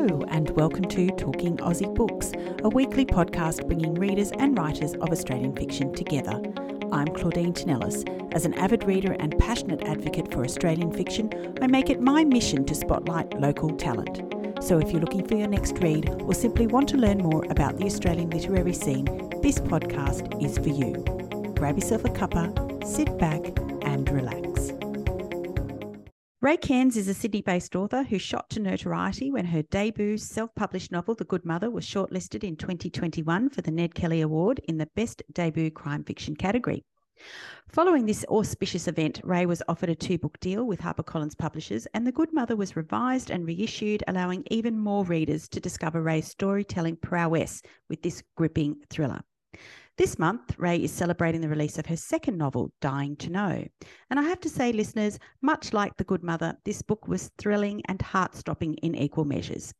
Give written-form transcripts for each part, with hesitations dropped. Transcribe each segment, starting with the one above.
Hello and welcome to Talking Aussie Books, a weekly podcast bringing readers and writers of Australian fiction together. I'm Claudine Tinellis. As an avid reader and passionate advocate for Australian fiction, I make it my mission to spotlight local talent. So if you're looking for your next read or simply want to learn more about the Australian literary scene, this podcast is for you. Grab yourself a cuppa, sit back and relax. Rae Cairns is a Sydney-based author who shot to notoriety when her debut self-published novel, The Good Mother, was shortlisted in 2021 for the Ned Kelly Award in the Best Debut Crime Fiction category. Following this auspicious event, Rae was offered a two-book deal with HarperCollins Publishers, and The Good Mother was revised and reissued, allowing even more readers to discover Rae's storytelling prowess with this gripping thriller. This month, Rae is celebrating the release of her second novel, Dying to Know. And I have to say, listeners, much like The Good Mother, this book was thrilling and heart-stopping in equal measures.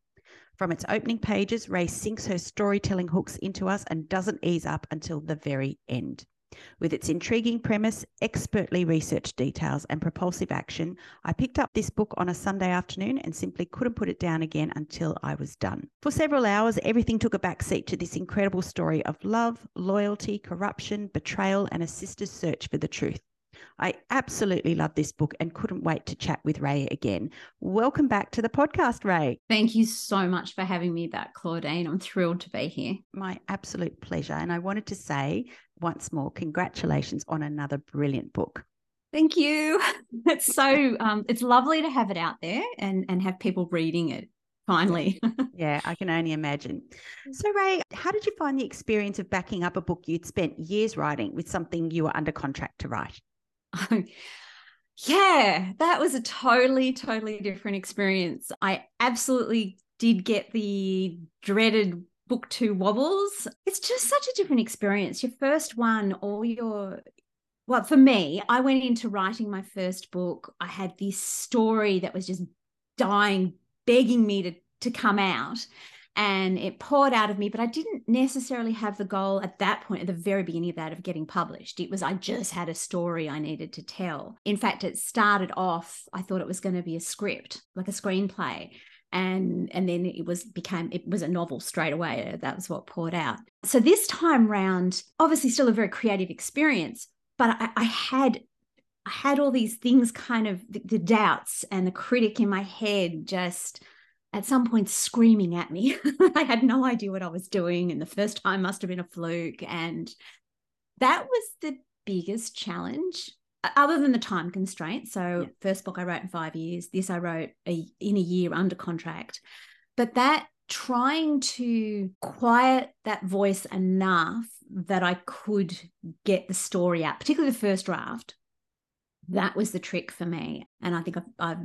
From its opening pages, Rae sinks her storytelling hooks into us and doesn't ease up until the very end. With its intriguing premise, expertly researched details and propulsive action, I picked up this book on a Sunday afternoon and simply couldn't put it down again until I was done. For several hours, everything took a backseat to this incredible story of love, loyalty, corruption, betrayal, and a sister's search for the truth. I absolutely love this book and couldn't wait to chat with Rae again. Welcome back to the podcast, Rae. Thank you so much for having me back, Claudine. I'm thrilled to be here. My absolute pleasure. And I wanted to say once more, congratulations on another brilliant book. Thank you. It's so, it's lovely to have it out there and have people reading it. Finally. Yeah, I can only imagine. So Rae, how did you find the experience of backing up a book you'd spent years writing with something you were under contract to write? Yeah, that was a totally different experience. I absolutely did get the dreaded book two wobbles. It's just such a different experience. Your first one, well, for me, I went into writing my first book. I had this story that was just dying, begging me to come out, and it poured out of me, but I didn't necessarily have the goal at that point, at the very beginning of that, of getting published. It was, I just had a story I needed to tell. In fact, it started off, I thought it was going to be a script, like a screenplay. And then it was a novel straight away. That was what poured out. So this time round, obviously still a very creative experience, but I had all these things, kind of the doubts and the critic in my head just at some point screaming at me. I had no idea what I was doing, and the first time must have been a fluke. And that was the biggest challenge, other than the time constraint. So First book I wrote in 5 years, this I wrote in a year under contract. But that trying to quiet that voice enough that I could get the story out, particularly the first draft, that was the trick for me. And I think I've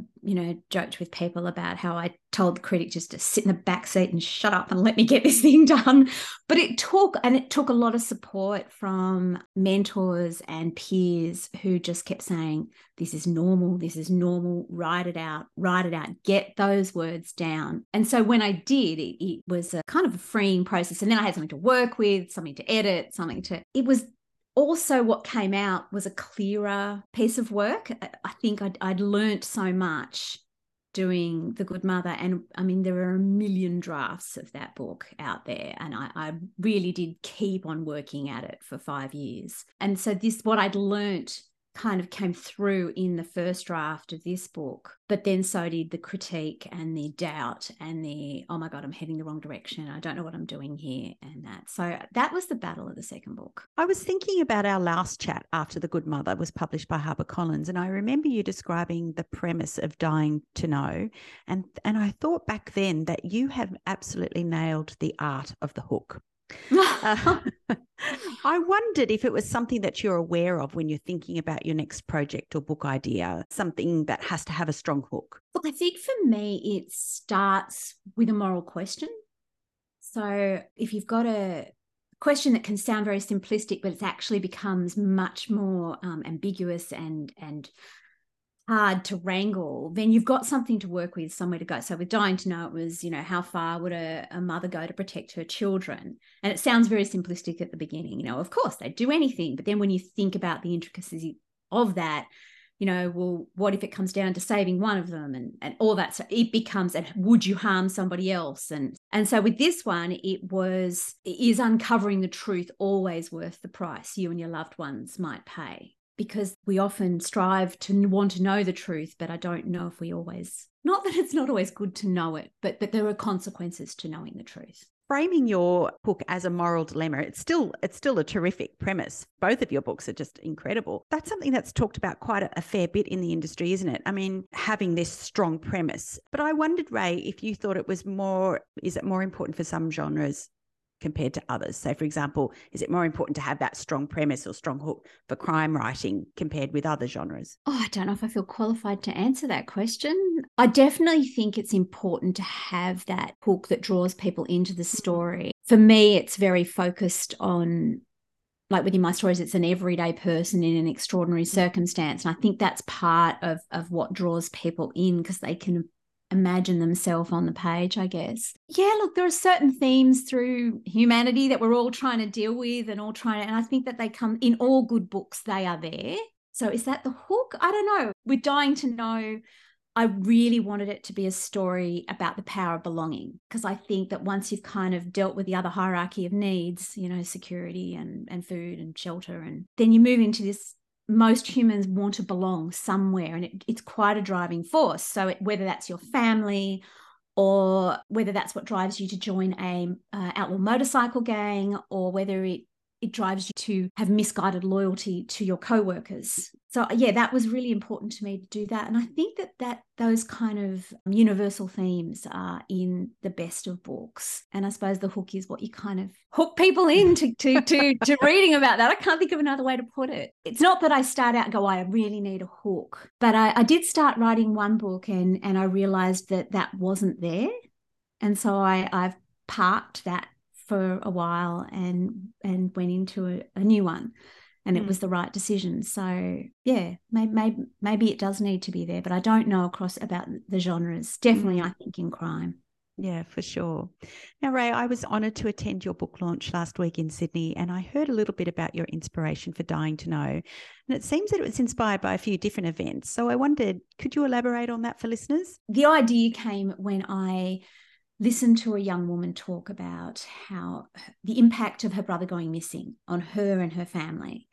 joked with people about how I told the critic just to sit in the back seat and shut up and let me get this thing done. But it took a lot of support from mentors and peers who just kept saying, this is normal, write it out, get those words down. And so when I did, it was a kind of a freeing process. And then I had something to work with, something to edit, it was also what came out was a clearer piece of work. I think I'd learnt so much doing The Good Mother. And I mean, there are a million drafts of that book out there. And I really did keep on working at it for 5 years. And so what I'd learnt kind of came through in the first draft of this book, but then so did the critique and the doubt and the, oh my God, I'm heading the wrong direction. I don't know what I'm doing here and that. So that was the battle of the second book. I was thinking about our last chat after The Good Mother was published by HarperCollins, and I remember you describing the premise of Dying to Know. And I thought back then that you have absolutely nailed the art of the hook. I wondered if it was something that you're aware of when you're thinking about your next project or book idea, something that has to have a strong hook. Look, I think for me, it starts with a moral question. So if you've got a question that can sound very simplistic, but it actually becomes much more ambiguous and hard to wrangle, then you've got something to work with, somewhere to go. So with Dying to Know, it was, how far would a mother go to protect her children? And it sounds very simplistic at the beginning, of course they'd do anything. But then when you think about the intricacies of that, you know, well, what if it comes down to saving one of them and all that. So it becomes, and would you harm somebody else? And so with this one, it is uncovering the truth always worth the price you and your loved ones might pay? Because we often strive to want to know the truth, but I don't know if we always, not that it's not always good to know it, but there are consequences to knowing the truth. Framing your book as a moral dilemma, it's still a terrific premise. Both of your books are just incredible. That's something that's talked about quite a fair bit in the industry, isn't it? I mean, having this strong premise. But I wondered, Rae, if you thought it was is it more important for some genres compared to others? So, for example, is it more important to have that strong premise or strong hook for crime writing compared with other genres? Oh, I don't know if I feel qualified to answer that question. I definitely think it's important to have that hook that draws people into the story. For me, it's very focused on, like within my stories, it's an everyday person in an extraordinary circumstance. And I think that's part of what draws people in, because they can imagine themselves on the page, I guess. Yeah, look, there are certain themes through humanity that we're all trying to deal with and I think that they come in all good books, they are there. So is that the hook? I don't know. With Dying to Know, I really wanted it to be a story about the power of belonging, because I think that once you've kind of dealt with the other hierarchy of needs, you know, security and food and shelter, and then you move into this, most humans want to belong somewhere, and it's quite a driving force. So whether that's your family or whether that's what drives you to join an outlaw motorcycle gang, or whether it drives you to have misguided loyalty to your co-workers. So yeah, that was really important to me to do that. And I think that those kind of universal themes are in the best of books. And I suppose the hook is what you kind of hook people into to reading about that. I can't think of another way to put it. It's not that I start out and go, I really need a hook. But I did start writing one book and I realised that wasn't there. And so I've parked that for a while and went into a new one, and it was the right decision. So yeah, maybe it does need to be there, but I don't know about the genres. Definitely, I think in crime. Yeah, for sure. Now, Rae, I was honoured to attend your book launch last week in Sydney, and I heard a little bit about your inspiration for Dying to Know, and it seems that it was inspired by a few different events. So I wondered, could you elaborate on that for listeners? The idea came when I listen to a young woman talk about how the impact of her brother going missing on her and her family,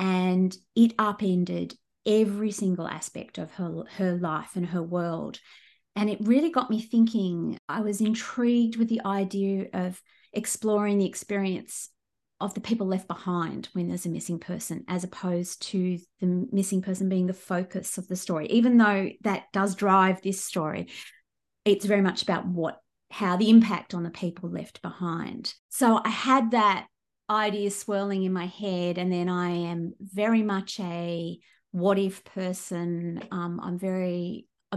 and it upended every single aspect of her life and her world. And it really got me thinking. I was intrigued with the idea of exploring the experience of the people left behind when there's a missing person, as opposed to the missing person being the focus of the story, even though that does drive this story. It's very much about how the impact on the people left behind. So I had that idea swirling in my head, and then I am very much a what if person. I'm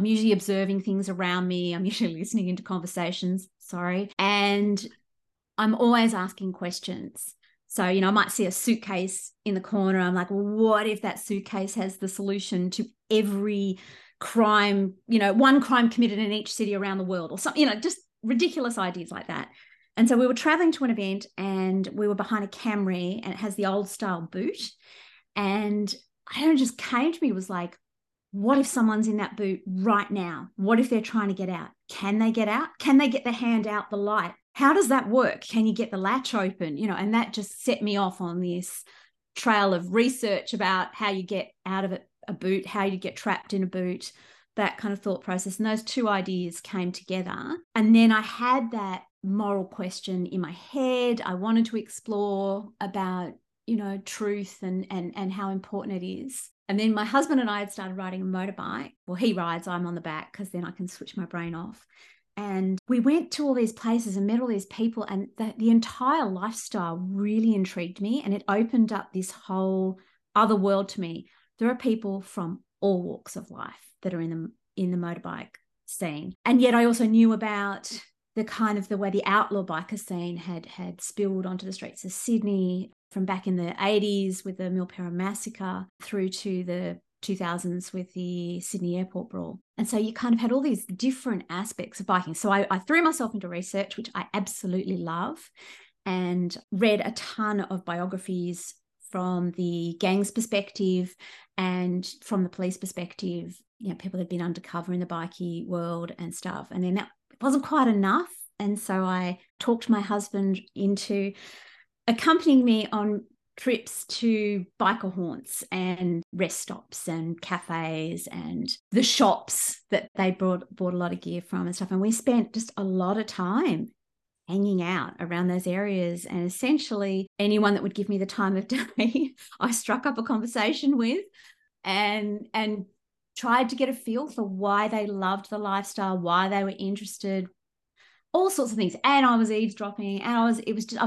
usually observing things around me. I'm usually listening into conversations. Sorry. And I'm always asking questions. So, you know, I might see a suitcase in the corner. I'm like, well, what if that suitcase has the solution to every crime, you know, one crime committed in each city around the world, or something, you know, just ridiculous ideas like that. And so we were traveling to an event, and we were behind a Camry, and it has the old style boot. And I don't know, just came to me, was like, what if someone's in that boot right now? What if they're trying to get out? Can they get out? Can they get their hand out the light? How does that work? Can you get the latch open? You know, and that just set me off on this trail of research about how you get out of it, a boot, how you get trapped in a boot, that kind of thought process. And those two ideas came together. And then I had that moral question in my head. I wanted to explore about, you know, truth and how important it is. And then my husband and I had started riding a motorbike. Well, he rides, I'm on the back, because then I can switch my brain off. And we went to all these places and met all these people, and the entire lifestyle really intrigued me. And it opened up this whole other world to me. There are people from all walks of life that are in the motorbike scene. And yet I also knew about the kind of the way the outlaw biker scene had spilled onto the streets of Sydney from back in the 80s with the Milperra massacre through to the 2000s with the Sydney airport brawl. And so you kind of had all these different aspects of biking. So I threw myself into research, which I absolutely love, and read a ton of biographies from the gang's perspective and from the police perspective, you know, people had been undercover in the bikie world and stuff. And then that wasn't quite enough. And so I talked my husband into accompanying me on trips to biker haunts and rest stops and cafes and the shops that they bought a lot of gear from and stuff. And we spent just a lot of time hanging out around those areas. And essentially anyone that would give me the time of day, I struck up a conversation with and tried to get a feel for why they loved the lifestyle, why they were interested, all sorts of things. And I was eavesdropping and I was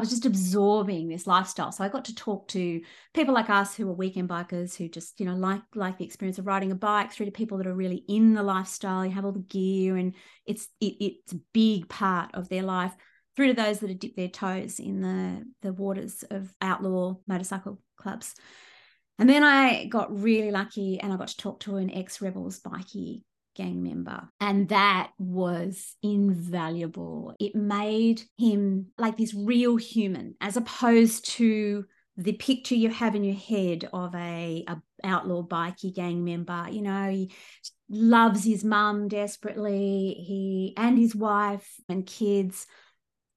just absorbing this lifestyle. So I got to talk to people like us who are weekend bikers who just, you know, like the experience of riding a bike, through to people that are really in the lifestyle. You have all the gear and it's a big part of their life, through to those that have dipped their toes in the waters of outlaw motorcycle clubs. And then I got really lucky and I got to talk to an ex-Rebels bikie gang member, and that was invaluable. It made him like this real human, as opposed to the picture you have in your head of a outlaw bikie gang member. You know, he loves his mum desperately, he and his wife and kids.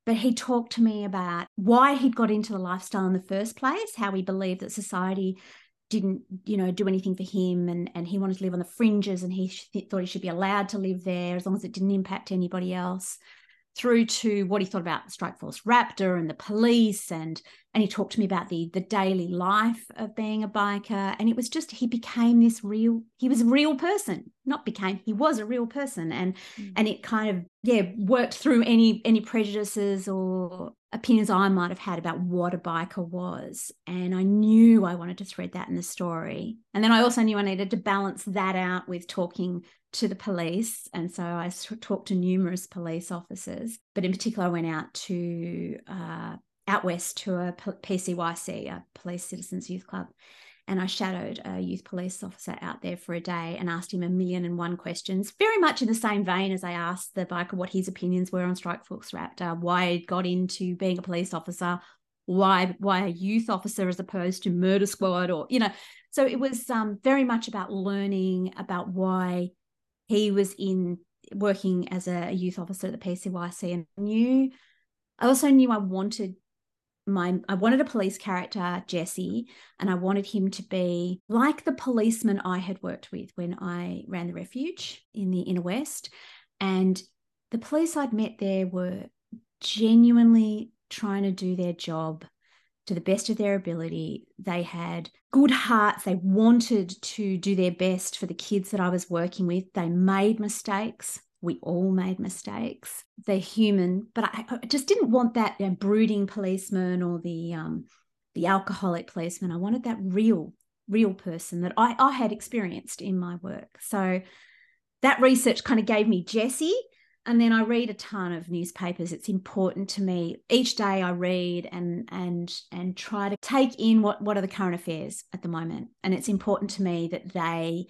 But he talked to me about why he'd got into the lifestyle in the first place, how he believed that society didn't, you know, do anything for him, and he wanted to live on the fringes, and he thought he should be allowed to live there as long as it didn't impact anybody else, through to what he thought about the Strikeforce Raptor and the police, and he talked to me about the daily life of being a biker. And it was just, he was a real person, he was a real person. And and it kind of, worked through any prejudices or opinions I might have had about what a biker was. And I knew I wanted to thread that in the story. And then I also knew I needed to balance that out with talking to the police. And so I talked to numerous police officers, but in particular, I went out to out west to a PCYC, a Police Citizens Youth Club. And I shadowed a youth police officer out there for a day and asked him 1,001 questions, very much in the same vein as I asked the biker what his opinions were on Strikeforce Raptor, why he got into being a police officer, why a youth officer as opposed to murder squad, or, you know. So it was very much about learning about why he was in working as a youth officer at the PCYC. And I also knew I wanted a police character, Jesse, and I wanted him to be like the policeman I had worked with when I ran the refuge in the inner west. And the police I'd met there were genuinely trying to do their job to the best of their ability. They had good hearts. They wanted to do their best for the kids that I was working with. They made mistakes. We all made mistakes. They're human. But I just didn't want that, you know, brooding policeman or the alcoholic policeman. I wanted that real person that I had experienced in my work. So that research kind of gave me Jesse. And then I read a ton of newspapers. It's important to me. Each day I read and try to take in what are the current affairs at the moment. And it's important to me that they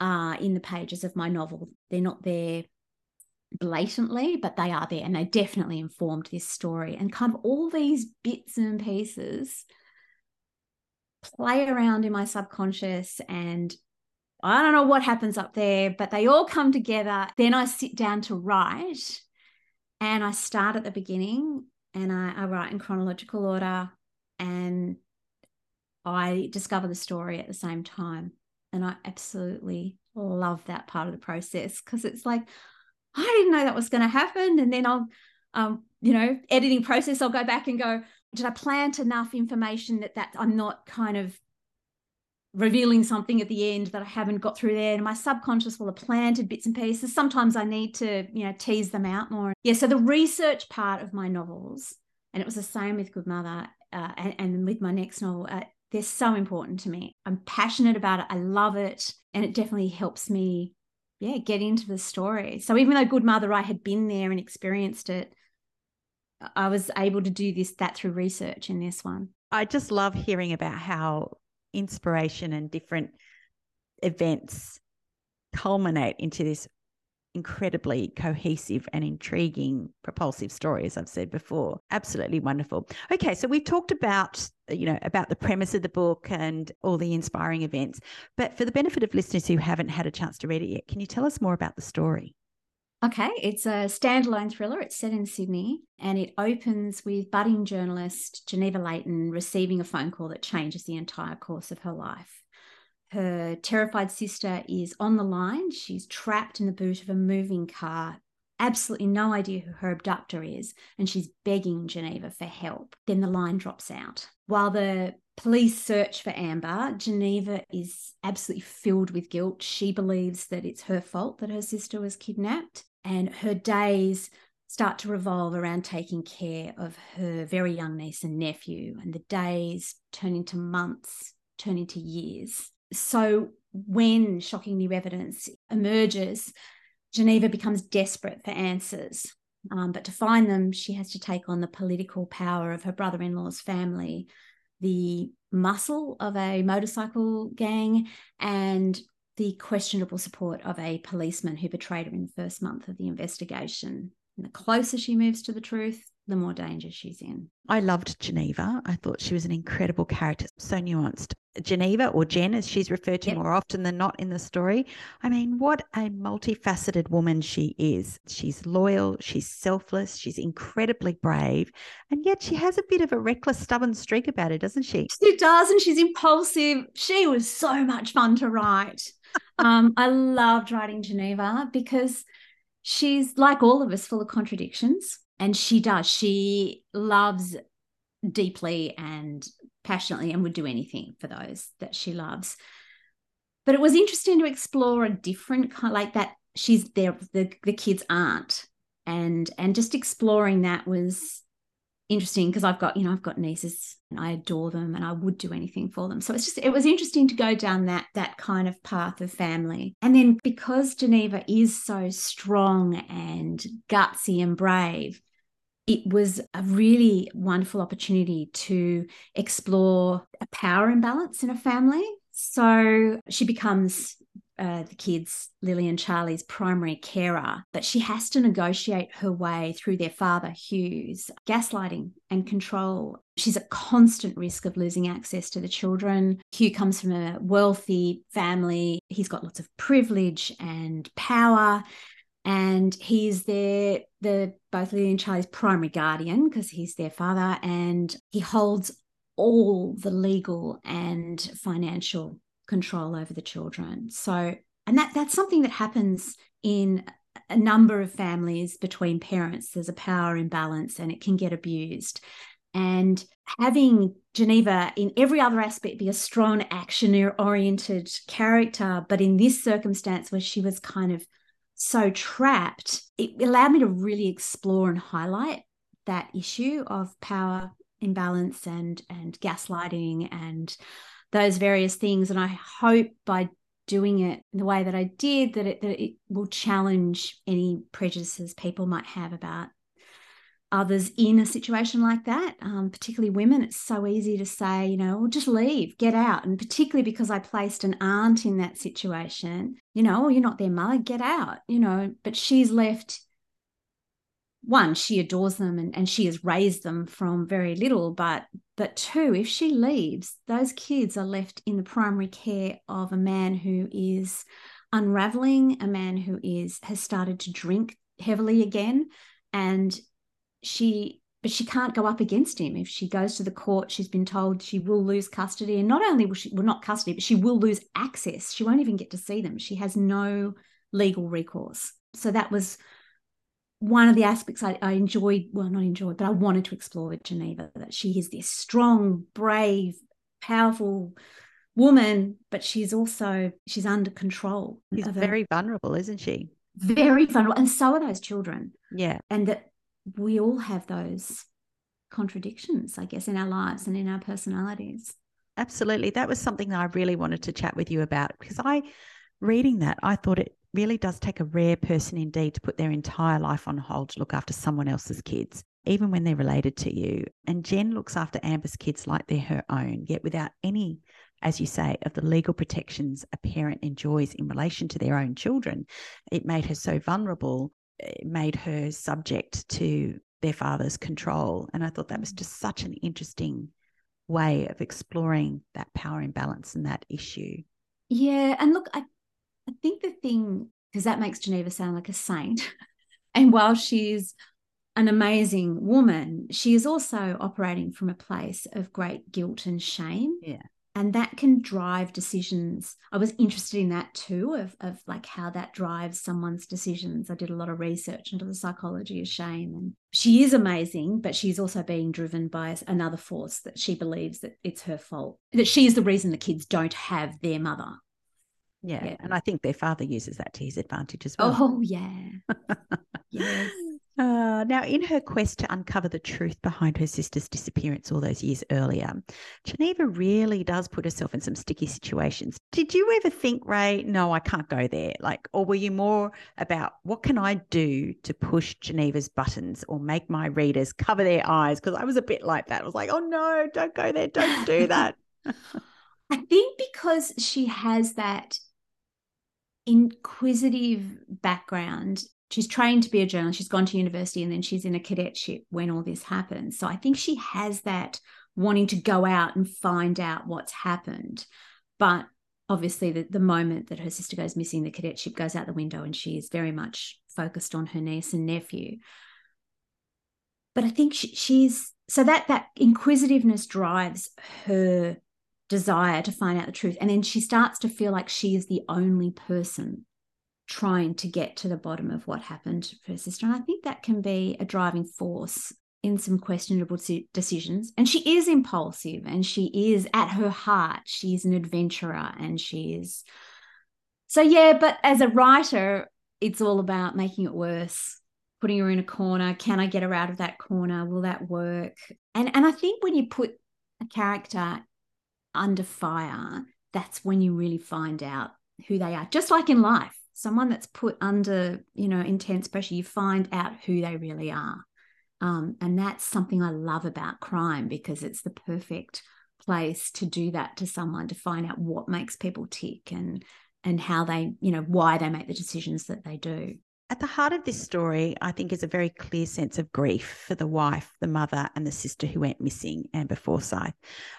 are in the pages of my novel. They're not there blatantly, but they are there, and they definitely informed this story. And kind of all these bits and pieces play around in my subconscious, and I don't know what happens up there, but they all come together. Then I sit down to write, and I start at the beginning, and I write in chronological order, and I discover the story at the same time. And I absolutely love that part of the process, because it's like, I didn't know that was going to happen. And then I'll, editing process, I'll go back and go, did I plant enough information that I'm not kind of revealing something at the end that I haven't got through there? And my subconscious will have planted bits and pieces. Sometimes I need to, tease them out more. Yeah, so the research part of my novels, and it was the same with Good Mother and with my next novel, they're so important to me. I'm passionate about it. I love it. And it definitely helps me, get into the story. So even though Good Mother, I had been there and experienced it, I was able to do that through research in this one. I just love hearing about how inspiration and different events culminate into this incredibly cohesive and intriguing, propulsive story, as I've said before. Absolutely wonderful. Okay, so we've talked about, you know, about the premise of the book and all the inspiring events, but for the benefit of listeners who haven't had a chance to read it yet, can you tell us more about the story? Okay, it's a standalone thriller. It's set in Sydney, and it opens with budding journalist Geneva Layton receiving a phone call that changes the entire course of her life. Her terrified sister is on the line. She's trapped in the boot of a moving car, absolutely no idea who her abductor is, and she's begging Geneva for help. Then the line drops out. While the police search for Amber, Geneva is absolutely filled with guilt. She believes that it's her fault that her sister was kidnapped, and her days start to revolve around taking care of her very young niece and nephew, and the days turn into months, turn into years. So when shocking new evidence emerges, Geneva becomes desperate for answers. But to find them, she has to take on the political power of her brother-in-law's family, the muscle of a motorcycle gang, and the questionable support of a policeman who betrayed her in the first month of the investigation. And the closer she moves to the truth, the more danger she's in. I loved Geneva. I thought she was an incredible character, so nuanced. Geneva, or Jen, as she's referred to more often than not in the story. I mean, what a multifaceted woman she is. She's loyal, she's selfless, she's incredibly brave, and yet she has a bit of a reckless, stubborn streak about her, doesn't she? She does, and she's impulsive. She was so much fun to write. I loved writing Geneva because she's, like all of us, full of contradictions, and she does. She loves deeply and passionately and would do anything for those that she loves. But it was interesting to explore a different kind, like that she's there, the kids aren't, and just exploring that was interesting because I've got nieces and I adore them and I would do anything for them. So it was interesting to go down that kind of path of family. And then because Geneva is so strong and gutsy and brave, it was a really wonderful opportunity to explore a power imbalance in a family. So she becomes the kids, Lily and Charlie's, primary carer, but she has to negotiate her way through their father, Hugh's, gaslighting and control. She's at constant risk of losing access to the children. Hugh comes from a wealthy family. He's got lots of privilege and power, and he's both Lily and Charlie's primary guardian because he's their father, and he holds all the legal and financial control over the children. So, and that's something that happens in a number of families between parents. There's a power imbalance and it can get abused. And having Geneva in every other aspect be a strong, action-oriented character, but in this circumstance where she was kind of so trapped, it allowed me to really explore and highlight that issue of power imbalance and gaslighting and those various things. And I hope by doing it the way that I did that it will challenge any prejudices people might have about others in a situation like that, particularly women. It's so easy to say, you know, well, just leave, get out. And particularly because I placed an aunt in that situation, you know, oh, you're not their mother, get out, you know. But she's left. One, she adores them and she has raised them from very little, but two, if she leaves, those kids are left in the primary care of a man who is unraveling, a man who has started to drink heavily again, and she can't go up against him. If she goes to the court, she's been told she will lose custody, and not only will she, well, not custody, but she will lose access. She won't even get to see them. She has no legal recourse. So that was one of the aspects I enjoyed, well, not enjoyed, but I wanted to explore with Geneva, that she is this strong, brave, powerful woman, but she's under control. She's very vulnerable, isn't she? Very vulnerable. And so are those children. Yeah. And that we all have those contradictions, I guess, in our lives and in our personalities. Absolutely. That was something that I really wanted to chat with you about, because reading that, I thought it really does take a rare person indeed to put their entire life on hold to look after someone else's kids, even when they're related to you. And Jen looks after Amber's kids like they're her own, yet without any as you say, of the legal protections a parent enjoys in relation to their own children. It made her so vulnerable. It made her subject to their father's control. And I thought that was just such an interesting way of exploring that power imbalance and that issue. Yeah. And look, I think the thing, because that makes Geneva sound like a saint. And while she's an amazing woman, she is also operating from a place of great guilt and shame. Yeah. And that can drive decisions. I was interested in that too, of like how that drives someone's decisions. I did a lot of research into the psychology of shame. And she is amazing, but she's also being driven by another force that she believes that it's her fault, that she is the reason the kids don't have their mother. Yeah, yeah. And I think their father uses that to his advantage as well. Oh, yeah. Yes. Now, in her quest to uncover the truth behind her sister's disappearance all those years earlier, Geneva really does put herself in some sticky situations. Did you ever think, Rae, no, I can't go there? Like, or were you more about what can I do to push Geneva's buttons or make my readers cover their eyes? Because I was a bit like that. I was like, oh, no, don't go there. Don't do that. I think because she has that inquisitive background. She's trained to be a journalist. She's gone to university and then she's in a cadetship when all this happens. So I think she has that wanting to go out and find out what's happened. But obviously the moment that her sister goes missing, the cadetship goes out the window and she is very much focused on her niece and nephew. But I think she's... So that inquisitiveness drives her desire to find out the truth. And then she starts to feel like she is the only person trying to get to the bottom of what happened to her sister. And I think that can be a driving force in some questionable decisions. And she is impulsive and she is, at her heart, she's an adventurer and she is. So, yeah, but as a writer, it's all about making it worse, putting her in a corner. Can I get her out of that corner? Will that work? And I think when you put a character under fire, that's when you really find out who they are, just like in life. Someone that's put under, intense pressure, you find out who they really are. And that's something I love about crime, because it's the perfect place to do that to someone, to find out what makes people tick and how they, why they make the decisions that they do. At the heart of this story, I think, is a very clear sense of grief for the wife, the mother and the sister who went missing, Amber Forsyth,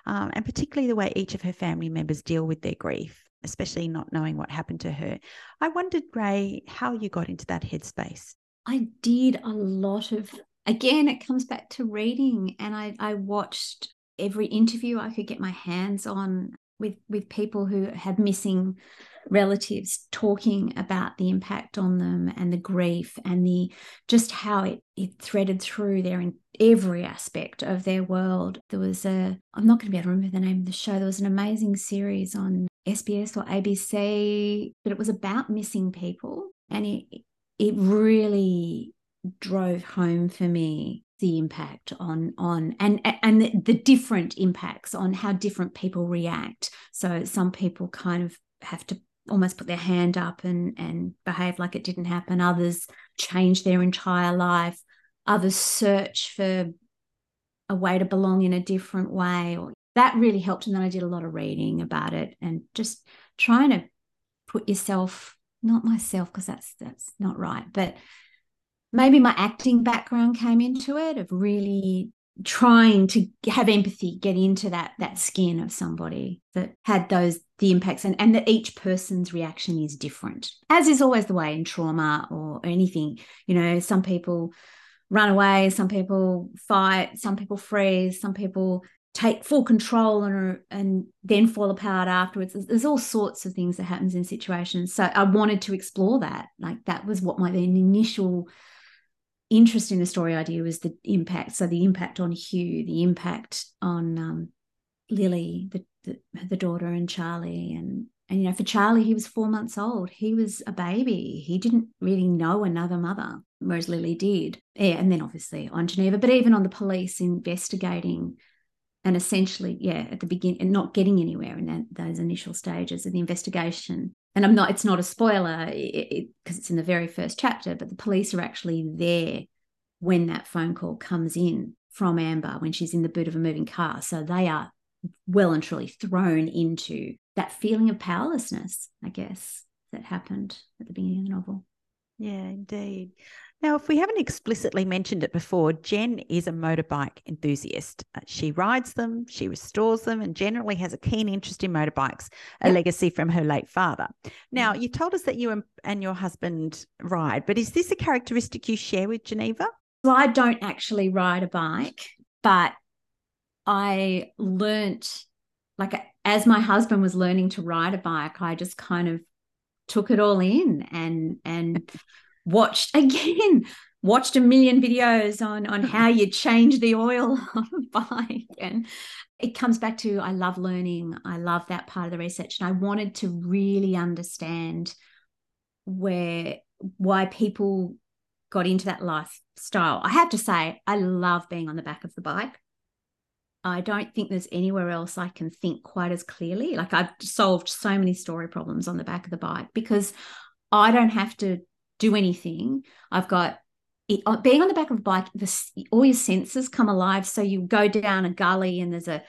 and particularly the way each of her family members deal with their grief, especially not knowing what happened to her. I wondered, Rae, how you got into that headspace. I did a lot of, again, it comes back to reading, and I watched every interview I could get my hands on with people who had missing relatives talking about the impact on them and the grief and the just how it threaded through their in every aspect of their world. There was I'm not going to be able to remember the name of the show. There was an amazing series on SBS or ABC, but it was about missing people, and it really drove home for me the impact on and the different impacts on how different people react. So some people kind of have to almost put their hand up and behave like it didn't happen. Others change their entire life. Others search for a way to belong in a different way. That really helped. And then I did a lot of reading about it and just trying to put yourself, not myself, because that's not right, but maybe my acting background came into it, of really trying to have empathy, get into that skin of somebody that had the impacts, and that each person's reaction is different, as is always the way in trauma or anything. Some people run away, some people fight, some people freeze, some people take full control and then fall apart afterwards. There's all sorts of things that happens in situations. So I wanted to explore that. Like, that was what my initial interest in the story idea was, the impact. So the impact on Hugh, the impact on Lily, the daughter, and Charlie. And for Charlie, he was 4 months old. He was a baby. He didn't really know another mother, whereas Lily did. Yeah, and then obviously on Geneva, but even on the police investigating. And essentially, at the beginning, and not getting anywhere in those initial stages of the investigation. And it's not a spoiler, because it's in the very first chapter, but the police are actually there when that phone call comes in from Amber, when she's in the boot of a moving car. So they are well and truly thrown into that feeling of powerlessness, I guess, that happened at the beginning of the novel. Yeah, indeed. Now, if we haven't explicitly mentioned it before, Jen is a motorbike enthusiast. She rides them, she restores them, and generally has a keen interest in motorbikes, a legacy from her late father. Now, you told us that you and your husband ride, but is this a characteristic you share with Geneva? Well, I don't actually ride a bike, but I learnt, like, as my husband was learning to ride a bike, I just kind of took it all in and watched a million videos on how you change the oil on a bike. And it comes back to, I love learning. I love that part of the research. And I wanted to really understand why people got into that lifestyle. I have to say, I love being on the back of the bike. I don't think there's anywhere else I can think quite as clearly. Like, I've solved so many story problems on the back of the bike because I don't have to do anything. I've got it, being on the back of a bike, all your senses come alive. So you go down a gully and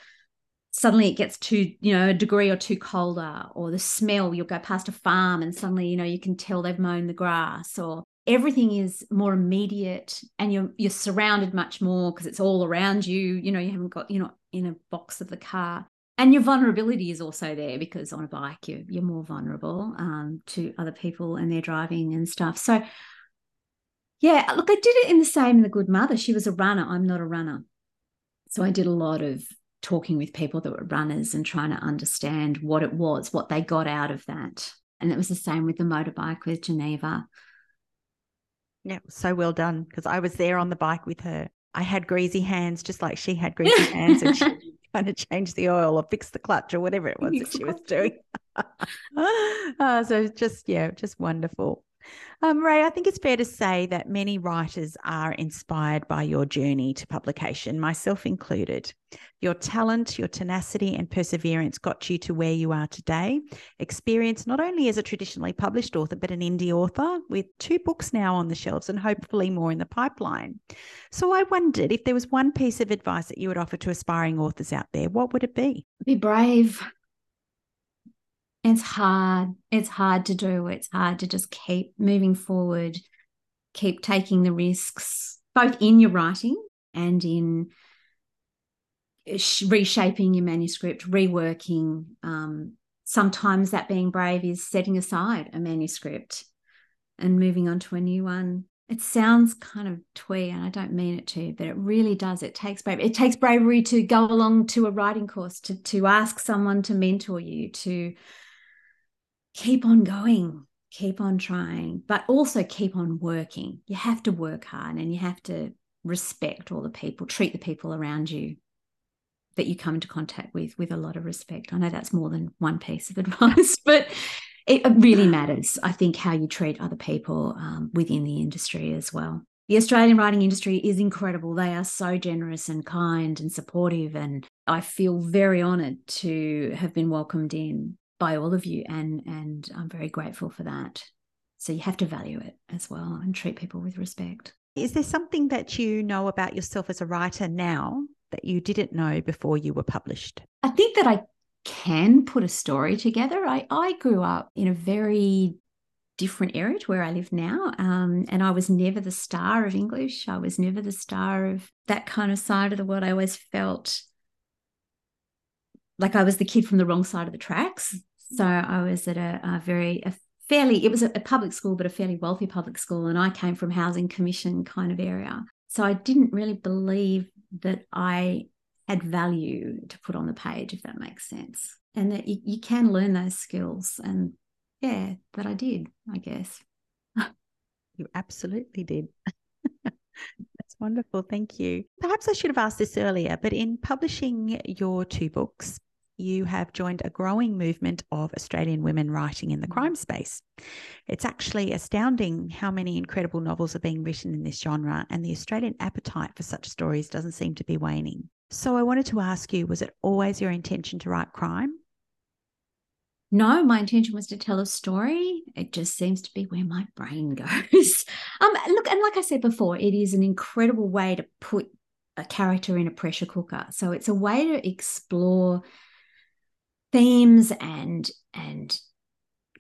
suddenly it gets to, a degree or two colder, or the smell, you'll go past a farm and suddenly, you can tell they've mown the grass, or everything is more immediate and you're surrounded much more because it's all around you. You haven't got, you're not in a box of the car. And your vulnerability is also there because on a bike you're more vulnerable to other people and their driving and stuff. So, yeah, look, I did it in The Good Mother. She was a runner. I'm not a runner. So I did a lot of talking with people that were runners and trying to understand what it was, what they got out of that. And it was the same with the motorbike with Geneva. Yeah, so well done, because I was there on the bike with her. I had greasy hands just like she had greasy hands, and she kind of change the oil or fix the clutch or whatever it was that she was doing. So just wonderful. Rae, I think it's fair to say that many writers are inspired by your journey to publication, myself included. Your talent, your tenacity and perseverance got you to where you are today. Experience not only as a traditionally published author, but an indie author with 2 books now on the shelves and hopefully more in the pipeline. So I wondered if there was one piece of advice that you would offer to aspiring authors out there, what would it be? Be brave. It's hard. It's hard to do. It's hard to just keep moving forward, keep taking the risks, both in your writing and in reshaping your manuscript, reworking. Sometimes that being brave is setting aside a manuscript and moving on to a new one. It sounds kind of twee, and I don't mean it to, but it really does. It takes bravery. It takes bravery to go along to a writing course, to ask someone to mentor you, to keep on going, keep on trying, but also keep on working. You have to work hard and you have to respect all the people, treat the people around you that you come into contact with a lot of respect. I know that's more than one piece of advice, but it really matters, I think, how you treat other people within the industry as well. The Australian writing industry is incredible. They are so generous and kind and supportive, and I feel very honoured to have been welcomed in by all of you, and I'm very grateful for that. So you have to value it as well and treat people with respect. Is there something that you know about yourself as a writer now that you didn't know before you were published? I think that I can put a story together. I grew up in a very different area to where I live now, and I was never the star of English. I was never the star of that kind of side of the world. I always felt like I was the kid from the wrong side of the tracks. So I was at a public school, but a fairly wealthy public school, and I came from housing commission kind of area. So I didn't really believe that I had value to put on the page, if that makes sense, and that you can learn those skills. And yeah, but I did, I guess. You absolutely did. That's wonderful. Thank you. Perhaps I should have asked this earlier, but in publishing your 2 books, you have joined a growing movement of Australian women writing in the crime space. It's actually astounding how many incredible novels are being written in this genre, and the Australian appetite for such stories doesn't seem to be waning. So I wanted to ask you, was it always your intention to write crime? No, my intention was to tell a story. It just seems to be where my brain goes. Look, and like I said before, it is an incredible way to put a character in a pressure cooker. So it's a way to explore themes and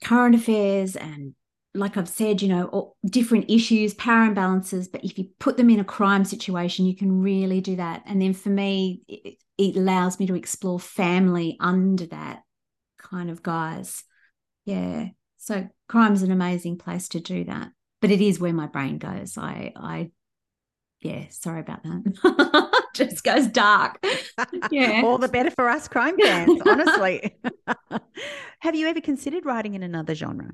current affairs and, like I've said, you know, different issues, power imbalances, but if you put them in a crime situation, you can really do that. And then for me, it allows me to explore family under that kind of guise. Yeah. So crime's an amazing place to do that. But it is where my brain goes. Yeah, sorry about that. Just goes dark. Yeah. All the better for us crime fans, honestly. Have you ever considered writing in another genre?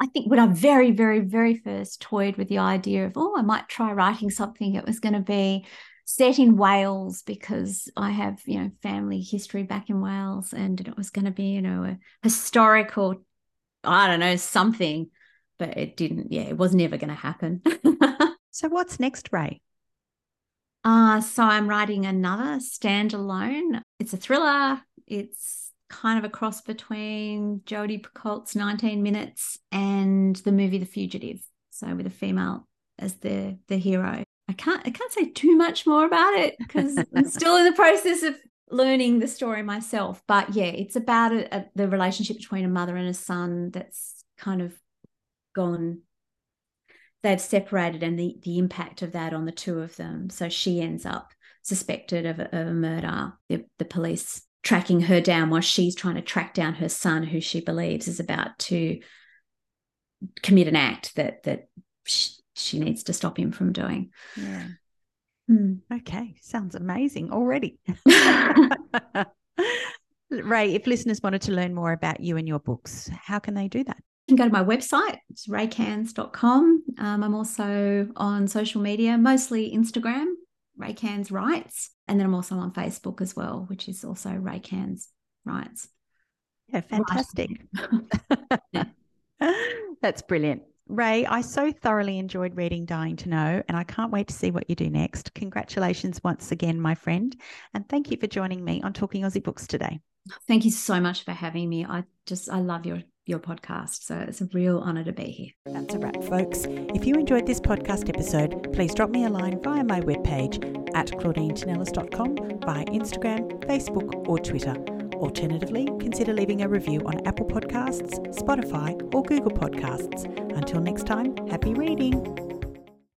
I think when I very, very, very first toyed with the idea of, I might try writing something, it was going to be set in Wales because I have, you know, family history back in Wales, and it was going to be, you know, a historical, I don't know, something, but it didn't. Yeah, it was never going to happen. So what's next, Rae? So I'm writing another standalone. It's a thriller. It's kind of a cross between Jodie Picoult's 19 Minutes and the movie The Fugitive, so with a female as the hero. I can't say too much more about it because I'm still in the process of learning the story myself. But, yeah, it's about the relationship between a mother and a son that's kind of gone. They've separated, and the impact of that on the two of them. So she ends up suspected of a murder. The police tracking her down while she's trying to track down her son, who she believes is about to commit an act that she needs to stop him from doing. Yeah. Okay, sounds amazing already. Rae, if listeners wanted to learn more about you and your books, how can they do that? You can go to my website, it's RaeCairns.com. I'm also on social media, mostly Instagram, RaeCairnsWrites, and then I'm also on Facebook as well, which is also RaeCairnsWrites. Yeah, fantastic. Right. That's brilliant. Rae, I so thoroughly enjoyed reading Dying to Know, and I can't wait to see what you do next. Congratulations once again, my friend, and thank you for joining me on Talking Aussie Books today. Thank you so much for having me. I love your podcast, so it's a real honour to be here. That's a wrap, folks. If you enjoyed this podcast episode, please drop me a line via my webpage at claudinetinellis.com, via Instagram, Facebook or Twitter. Alternatively, consider leaving a review on Apple Podcasts, Spotify or Google Podcasts. Until next time, happy reading.